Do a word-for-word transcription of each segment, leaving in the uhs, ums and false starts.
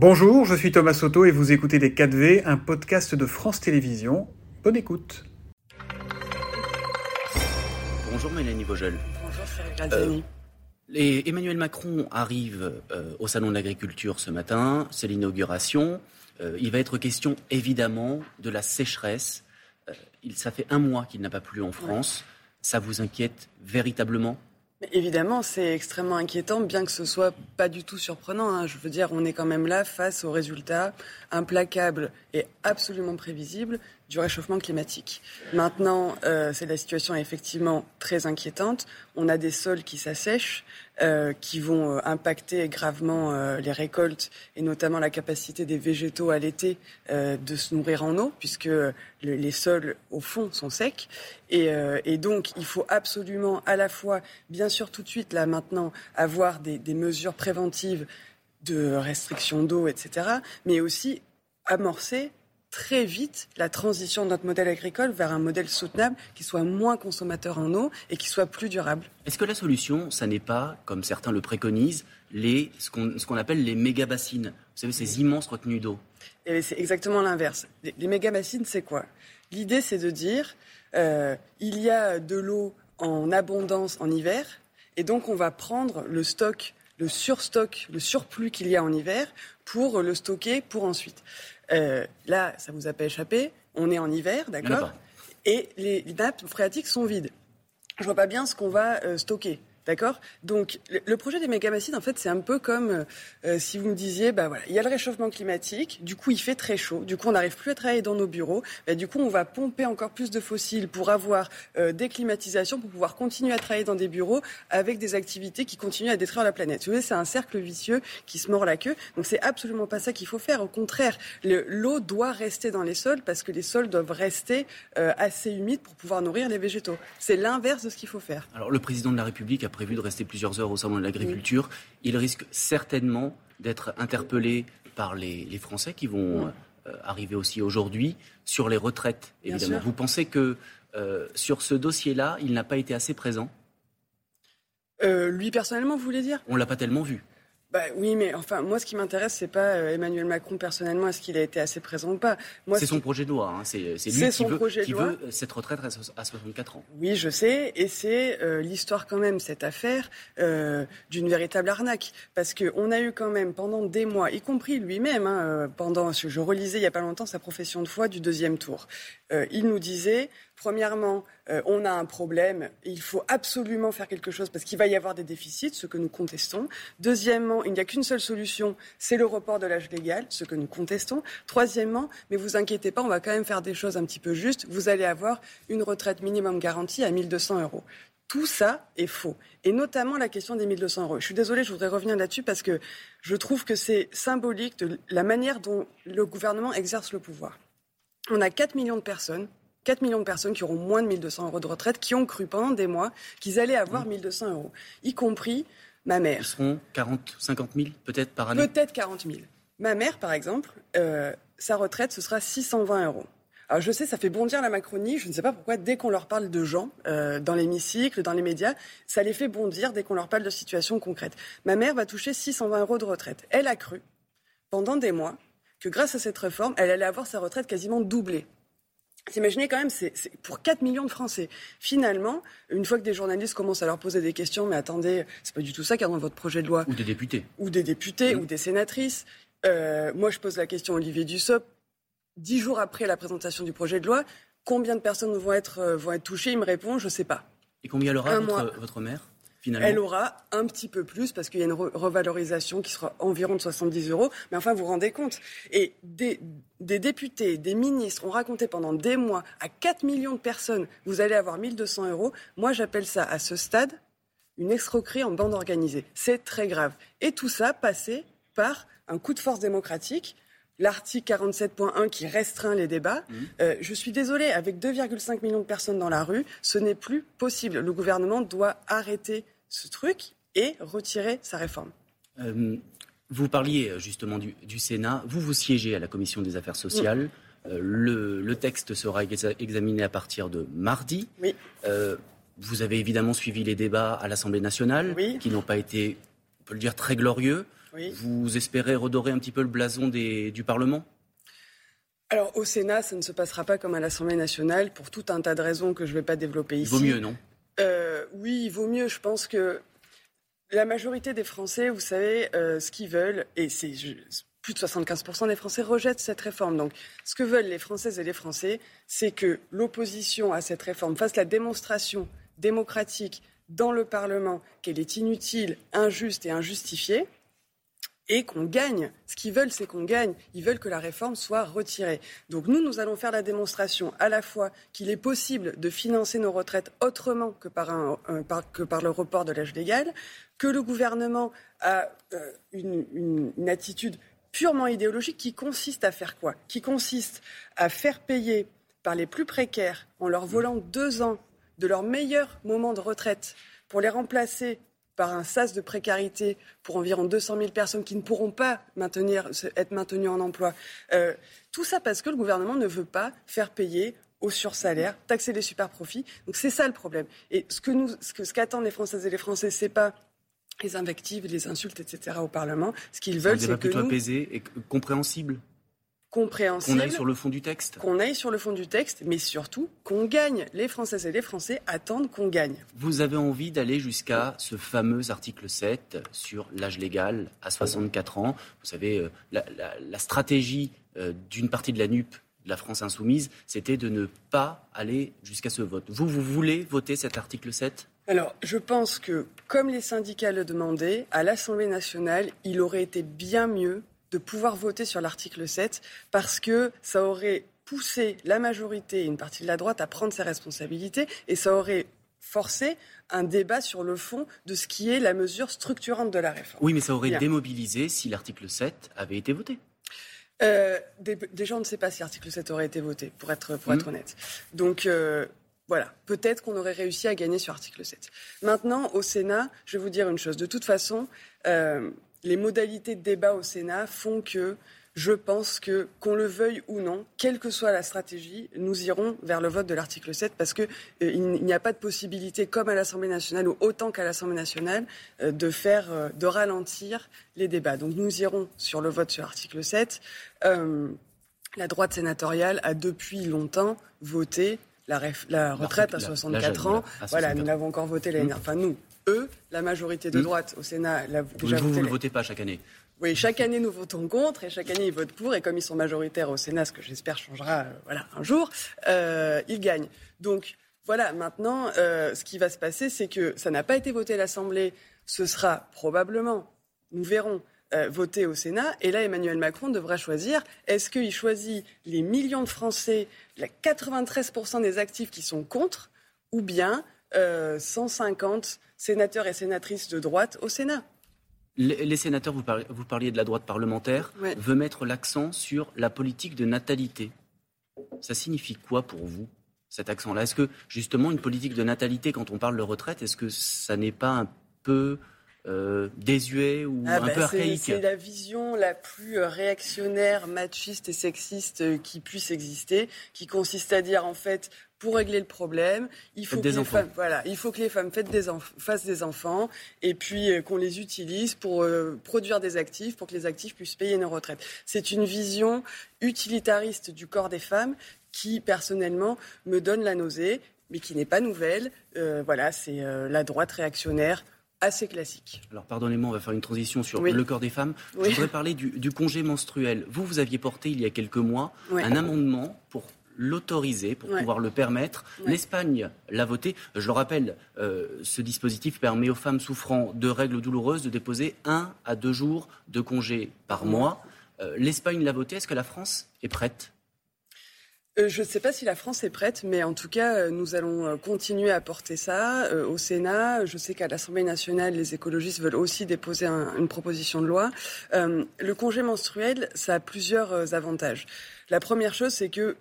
Bonjour, je suis Thomas Soto et vous écoutez Les quatre V, un podcast de France Télévisions. Bonne écoute. Bonjour Mélanie Vogel. Bonjour Frédéric Galzini. Euh, Emmanuel Macron arrive euh, au Salon de l'Agriculture ce matin, c'est l'inauguration. Euh, il va être question évidemment de la sécheresse. Euh, il, ça fait un mois qu'il n'a pas plu en France. Ouais. Ça vous inquiète véritablement ? Mais évidemment, c'est extrêmement inquiétant, bien que ce soit pas du tout surprenant. Hein. Je veux dire, on est quand même là face aux résultats implacables et absolument prévisibles du réchauffement climatique. Maintenant, euh, c'est la situation est effectivement très inquiétante. On a des sols qui s'assèchent, euh, qui vont euh, impacter gravement euh, les récoltes et notamment la capacité des végétaux à l'été euh, de se nourrir en eau, puisque le, les sols au fond sont secs. Et, euh, et donc, il faut absolument à la fois, bien sûr, tout de suite là maintenant, avoir des, des mesures préventives de restriction d'eau, et cetera, mais aussi amorcer très vite la transition de notre modèle agricole vers un modèle soutenable qui soit moins consommateur en eau et qui soit plus durable. Est-ce que la solution, ça n'est pas, comme certains le préconisent, les, ce qu'on, ce qu'on appelle les méga-bassines ? Vous savez, ces immenses retenues d'eau. Et c'est exactement l'inverse. Les, les méga-bassines, c'est quoi ? L'idée, c'est de dire euh, il y a de l'eau en abondance en hiver et donc on va prendre le stock, le surstock, le surplus qu'il y a en hiver pour le stocker pour ensuite. Euh, là, ça vous a pas échappé, on est en hiver, d'accord ? Et les nappes phréatiques sont vides. Je vois pas bien ce qu'on va euh, stocker, d'accord ? Donc, le, le projet des mégabassines, en fait, c'est un peu comme euh, si vous me disiez, bah voilà, il y a le réchauffement climatique, du coup, il fait très chaud, du coup, on n'arrive plus à travailler dans nos bureaux, bah, du coup, on va pomper encore plus de fossiles pour avoir euh, des climatisations, pour pouvoir continuer à travailler dans des bureaux avec des activités qui continuent à détruire la planète. Vous voyez, c'est un cercle vicieux qui se mord la queue. Donc, c'est absolument pas ça qu'il faut faire. Au contraire, le, l'eau doit rester dans les sols parce que les sols doivent rester euh, assez humides pour pouvoir nourrir les végétaux. C'est l'inverse de ce qu'il faut faire. Alors, le président de la République a prévu de rester plusieurs heures au Salon de l'Agriculture. Oui. Il risque certainement d'être interpellé par les, les Français qui vont euh, arriver aussi aujourd'hui sur les retraites, évidemment. Vous pensez que euh, sur ce dossier-là, il n'a pas été assez présent ? euh, Lui, personnellement, vous voulez dire ? On ne l'a pas tellement vu. Bah oui, mais enfin, moi, ce qui m'intéresse, c'est pas euh, Emmanuel Macron personnellement, est-ce qu'il a été assez présent ou pas. Moi, c'est son qui... projet de loi, hein. c'est, c'est lui c'est qui, son veut, qui veut cette retraite à soixante-quatre ans. Oui, je sais, et c'est euh, l'histoire quand même, cette affaire, euh, d'une véritable arnaque. Parce qu'on a eu quand même pendant des mois, y compris lui-même, hein, pendant, je relisais il y a pas longtemps sa profession de foi du deuxième tour. Euh, il nous disait... Premièrement, euh, on a un problème, il faut absolument faire quelque chose parce qu'il va y avoir des déficits, ce que nous contestons. Deuxièmement, il n'y a qu'une seule solution, c'est le report de l'âge légal, ce que nous contestons. Troisièmement, mais vous inquiétez pas, on va quand même faire des choses un petit peu justes, vous allez avoir une retraite minimum garantie à mille deux cents euros. Tout ça est faux. Et notamment la question des mille deux cents euros. Je suis désolée, je voudrais revenir là-dessus parce que je trouve que c'est symbolique de la manière dont le gouvernement exerce le pouvoir. On a quatre millions de personnes... quatre millions de personnes qui auront moins de mille deux cents euros de retraite, qui ont cru pendant des mois qu'ils allaient avoir mille deux cents euros, y compris ma mère. Ils seront quarante, cinquante mille peut-être par année ? Peut-être quarante mille. Ma mère, par exemple, euh, sa retraite, ce sera six cent vingt euros. Alors je sais, ça fait bondir la Macronie, je ne sais pas pourquoi, dès qu'on leur parle de gens, euh, dans l'hémicycle, dans les médias, ça les fait bondir dès qu'on leur parle de situations concrètes. Ma mère va toucher six cent vingt euros de retraite. Elle a cru, pendant des mois, que grâce à cette réforme, elle allait avoir sa retraite quasiment doublée. Imaginez quand même, c'est, c'est pour quatre millions de Français. Finalement, une fois que des journalistes commencent à leur poser des questions, mais attendez, c'est pas du tout ça qu'il y a dans votre projet de loi. Ou des députés. Ou des députés, mmh. ou des sénatrices. Euh, moi, je pose la question à Olivier Dussopt. Dix jours après la présentation du projet de loi, combien de personnes vont être, vont être touchées ? Il me répond, je ne sais pas. Et combien elle aura, votre, votre mère ? Finalement. Elle aura un petit peu plus parce qu'il y a une re- revalorisation qui sera environ de soixante-dix euros. Mais enfin, vous vous rendez compte. Et des, des députés, des ministres ont raconté pendant des mois à quatre millions de personnes, vous allez avoir mille deux cents euros. Moi, j'appelle ça, à ce stade, une escroquerie en bande organisée. C'est très grave. Et tout ça passé par un coup de force démocratique. L'article quarante-sept point un qui restreint les débats. Mmh. Euh, je suis désolée, avec deux virgule cinq millions de personnes dans la rue, ce n'est plus possible. Le gouvernement doit arrêter ce truc et retirer sa réforme. Euh, vous parliez justement du, du Sénat. Vous, vous siégez à la Commission des affaires sociales. Mmh. Euh, le, le texte sera examiné à partir de mardi. Oui. Euh, vous avez évidemment suivi les débats à l'Assemblée nationale, oui. qui n'ont pas été... peut le dire, très glorieux. Oui. Vous espérez redorer un petit peu le blason des, du Parlement ? Alors, au Sénat, ça ne se passera pas comme à l'Assemblée nationale, pour tout un tas de raisons que je ne vais pas développer ici. Il vaut mieux, non ? euh, Oui, il vaut mieux. Je pense que la majorité des Français, vous savez, euh, ce qu'ils veulent, et c'est plus de soixante-quinze pour cent des Français rejettent cette réforme. Donc, ce que veulent les Françaises et les Français, c'est que l'opposition à cette réforme fasse la démonstration démocratique dans le Parlement qu'elle est inutile, injuste et injustifiée. Et qu'on gagne. Ce qu'ils veulent, c'est qu'on gagne. Ils veulent que la réforme soit retirée. Donc nous, nous allons faire la démonstration à la fois qu'il est possible de financer nos retraites autrement que par, un, euh, par, que par le report de l'âge légal, que le gouvernement a euh, une, une, une attitude purement idéologique qui consiste à faire quoi ? Qui consiste à faire payer par les plus précaires, en leur volant deux ans de leur meilleur moment de retraite, pour les remplacer par un sas de précarité pour environ deux cent mille personnes qui ne pourront pas maintenir, être maintenues en emploi. Euh, tout ça parce que le gouvernement ne veut pas faire payer au sursalaire, taxer les superprofits. Donc c'est ça le problème. Et ce que nous, ce que, ce qu'attendent les Françaises et les Français, c'est pas les invectives, les insultes, et cetera au Parlement. Ce qu'ils veulent, c'est que nous... Un débat plutôt apaisé et compréhensible. Compréhensible, qu'on aille sur le fond du texte. Qu'on aille sur le fond du texte, mais surtout qu'on gagne. Les Françaises et les Français attendent qu'on gagne. Vous avez envie d'aller jusqu'à ce fameux article sept sur l'âge légal à soixante-quatre ans. Vous savez, la, la, la stratégie d'une partie de la Nupes, de la France insoumise, c'était de ne pas aller jusqu'à ce vote. Vous, vous voulez voter cet article sept ? Alors, je pense que, comme les syndicats le demandaient, à l'Assemblée nationale, il aurait été bien mieux de pouvoir voter sur l'article sept, parce que ça aurait poussé la majorité et une partie de la droite à prendre ses responsabilités, et ça aurait forcé un débat sur le fond de ce qui est la mesure structurante de la réforme. Oui, mais ça aurait Bien. démobilisé si l'article sept avait été voté. Euh, déjà, on ne sait pas si l'article sept aurait été voté, pour être, pour mmh. être honnête. Donc... Euh, Voilà, peut-être qu'on aurait réussi à gagner sur l'article sept. Maintenant, au Sénat, je vais vous dire une chose. De toute façon, euh, les modalités de débat au Sénat font que, je pense que, qu'on le veuille ou non, quelle que soit la stratégie, nous irons vers le vote de l'article sept parce que euh, il n'y a pas de possibilité, comme à l'Assemblée nationale ou autant qu'à l'Assemblée nationale, euh, de faire, euh, de ralentir les débats. Donc nous irons sur le vote sur l'article sept. Euh, la droite sénatoriale a depuis longtemps voté La, ref, la retraite la, à soixante-quatre la, ans, la, à soixante-quatre. Voilà, nous l'avons encore voté l'année dernière. Enfin, nous, eux, la majorité de droite au Sénat... La, vous déjà vous ne le votez pas chaque année. Oui, chaque année, nous votons contre et chaque année, ils votent pour. Et comme ils sont majoritaires au Sénat, ce que j'espère changera euh, voilà, un jour, euh, ils gagnent. Donc, voilà, maintenant, euh, ce qui va se passer, c'est que ça n'a pas été voté à l'Assemblée. Ce sera probablement, nous verrons, euh, voté au Sénat. Et là, Emmanuel Macron devra choisir. Est-ce qu'il choisit les millions de Français... la quatre-vingt-treize pour cent des actifs qui sont contre, ou bien euh, cent cinquante sénateurs et sénatrices de droite au Sénat. Les, les sénateurs, vous parliez, vous parliez de la droite parlementaire, ouais. veut mettre l'accent sur la politique de natalité. Ça signifie quoi pour vous, cet accent-là ? Est-ce que, justement, une politique de natalité, quand on parle de retraite, est-ce que ça n'est pas un peu... Euh, désuet ou ah un bah peu archaïque. C'est, c'est la vision la plus réactionnaire, machiste et sexiste qui puisse exister, qui consiste à dire en fait, pour régler le problème, il faut, que les, femmes, voilà, il faut que les femmes faites des enf- fassent des enfants et puis euh, qu'on les utilise pour euh, produire des actifs, pour que les actifs puissent payer nos retraites. C'est une vision utilitariste du corps des femmes qui, personnellement, me donne la nausée, mais qui n'est pas nouvelle. Euh, voilà, c'est euh, la droite réactionnaire, assez classique. Alors pardonnez-moi, on va faire une transition sur oui. le corps des femmes. Oui. Je voudrais parler du, du congé menstruel. Vous, vous aviez porté il y a quelques mois oui. un amendement pour l'autoriser, pour oui. pouvoir le permettre. Oui. L'Espagne l'a voté. Je le rappelle, euh, ce dispositif permet aux femmes souffrant de règles douloureuses de déposer un à deux jours de congé par mois. Euh, L'Espagne l'a voté. Est-ce que la France est prête ? Je ne sais pas si la France est prête, mais en tout cas, nous allons continuer à porter ça euh, au Sénat. Je sais qu'à l'Assemblée nationale, les écologistes veulent aussi déposer un, une proposition de loi. Euh, le congé menstruel, ça a plusieurs avantages. La première chose, c'est que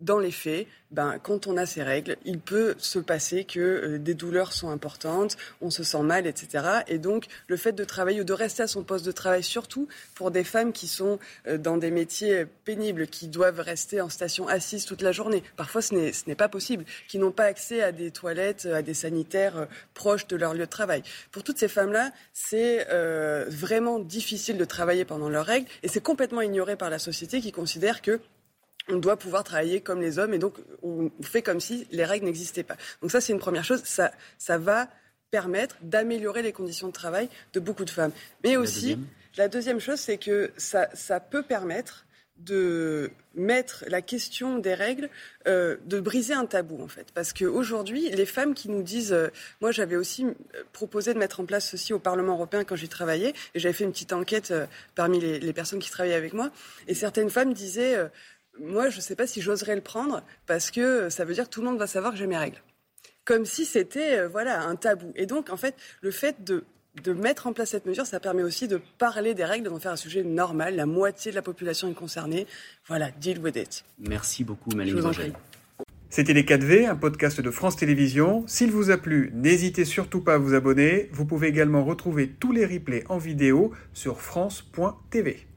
dans les faits, ben, quand on a ces règles, il peut se passer que euh, des douleurs sont importantes, on se sent mal, et cetera. Et donc, le fait de travailler ou de rester à son poste de travail, surtout pour des femmes qui sont euh, dans des métiers pénibles, qui doivent rester en station assise toute la journée, parfois ce n'est, ce n'est pas possible, qui n'ont pas accès à des toilettes, à des sanitaires euh, proches de leur lieu de travail. Pour toutes ces femmes-là, c'est euh, vraiment difficile de travailler pendant leurs règles et c'est complètement ignoré par la société qui considère que on doit pouvoir travailler comme les hommes et donc on fait comme si les règles n'existaient pas. Donc ça, c'est une première chose. Ça, ça va permettre d'améliorer les conditions de travail de beaucoup de femmes. Mais aussi, la deuxième, la deuxième chose, c'est que ça, ça peut permettre de mettre la question des règles, euh, de briser un tabou en fait. Parce qu'aujourd'hui, les femmes qui nous disent... Euh, moi, j'avais aussi proposé de mettre en place ceci au Parlement européen quand j'y travaillais, et j'avais fait une petite enquête euh, parmi les, les personnes qui travaillaient avec moi, et certaines femmes disaient... Euh, Moi, je ne sais pas si j'oserais le prendre parce que ça veut dire que tout le monde va savoir que j'ai mes règles. Comme si c'était euh, voilà, un tabou. Et donc, en fait, le fait de, de mettre en place cette mesure, ça permet aussi de parler des règles, d'en faire un sujet normal. La moitié de la population est concernée. Voilà, deal with it. Merci beaucoup, Mélanie Vogel. C'était Les quatre V, un podcast de France Télévisions. S'il vous a plu, n'hésitez surtout pas à vous abonner. Vous pouvez également retrouver tous les replays en vidéo sur France point T V.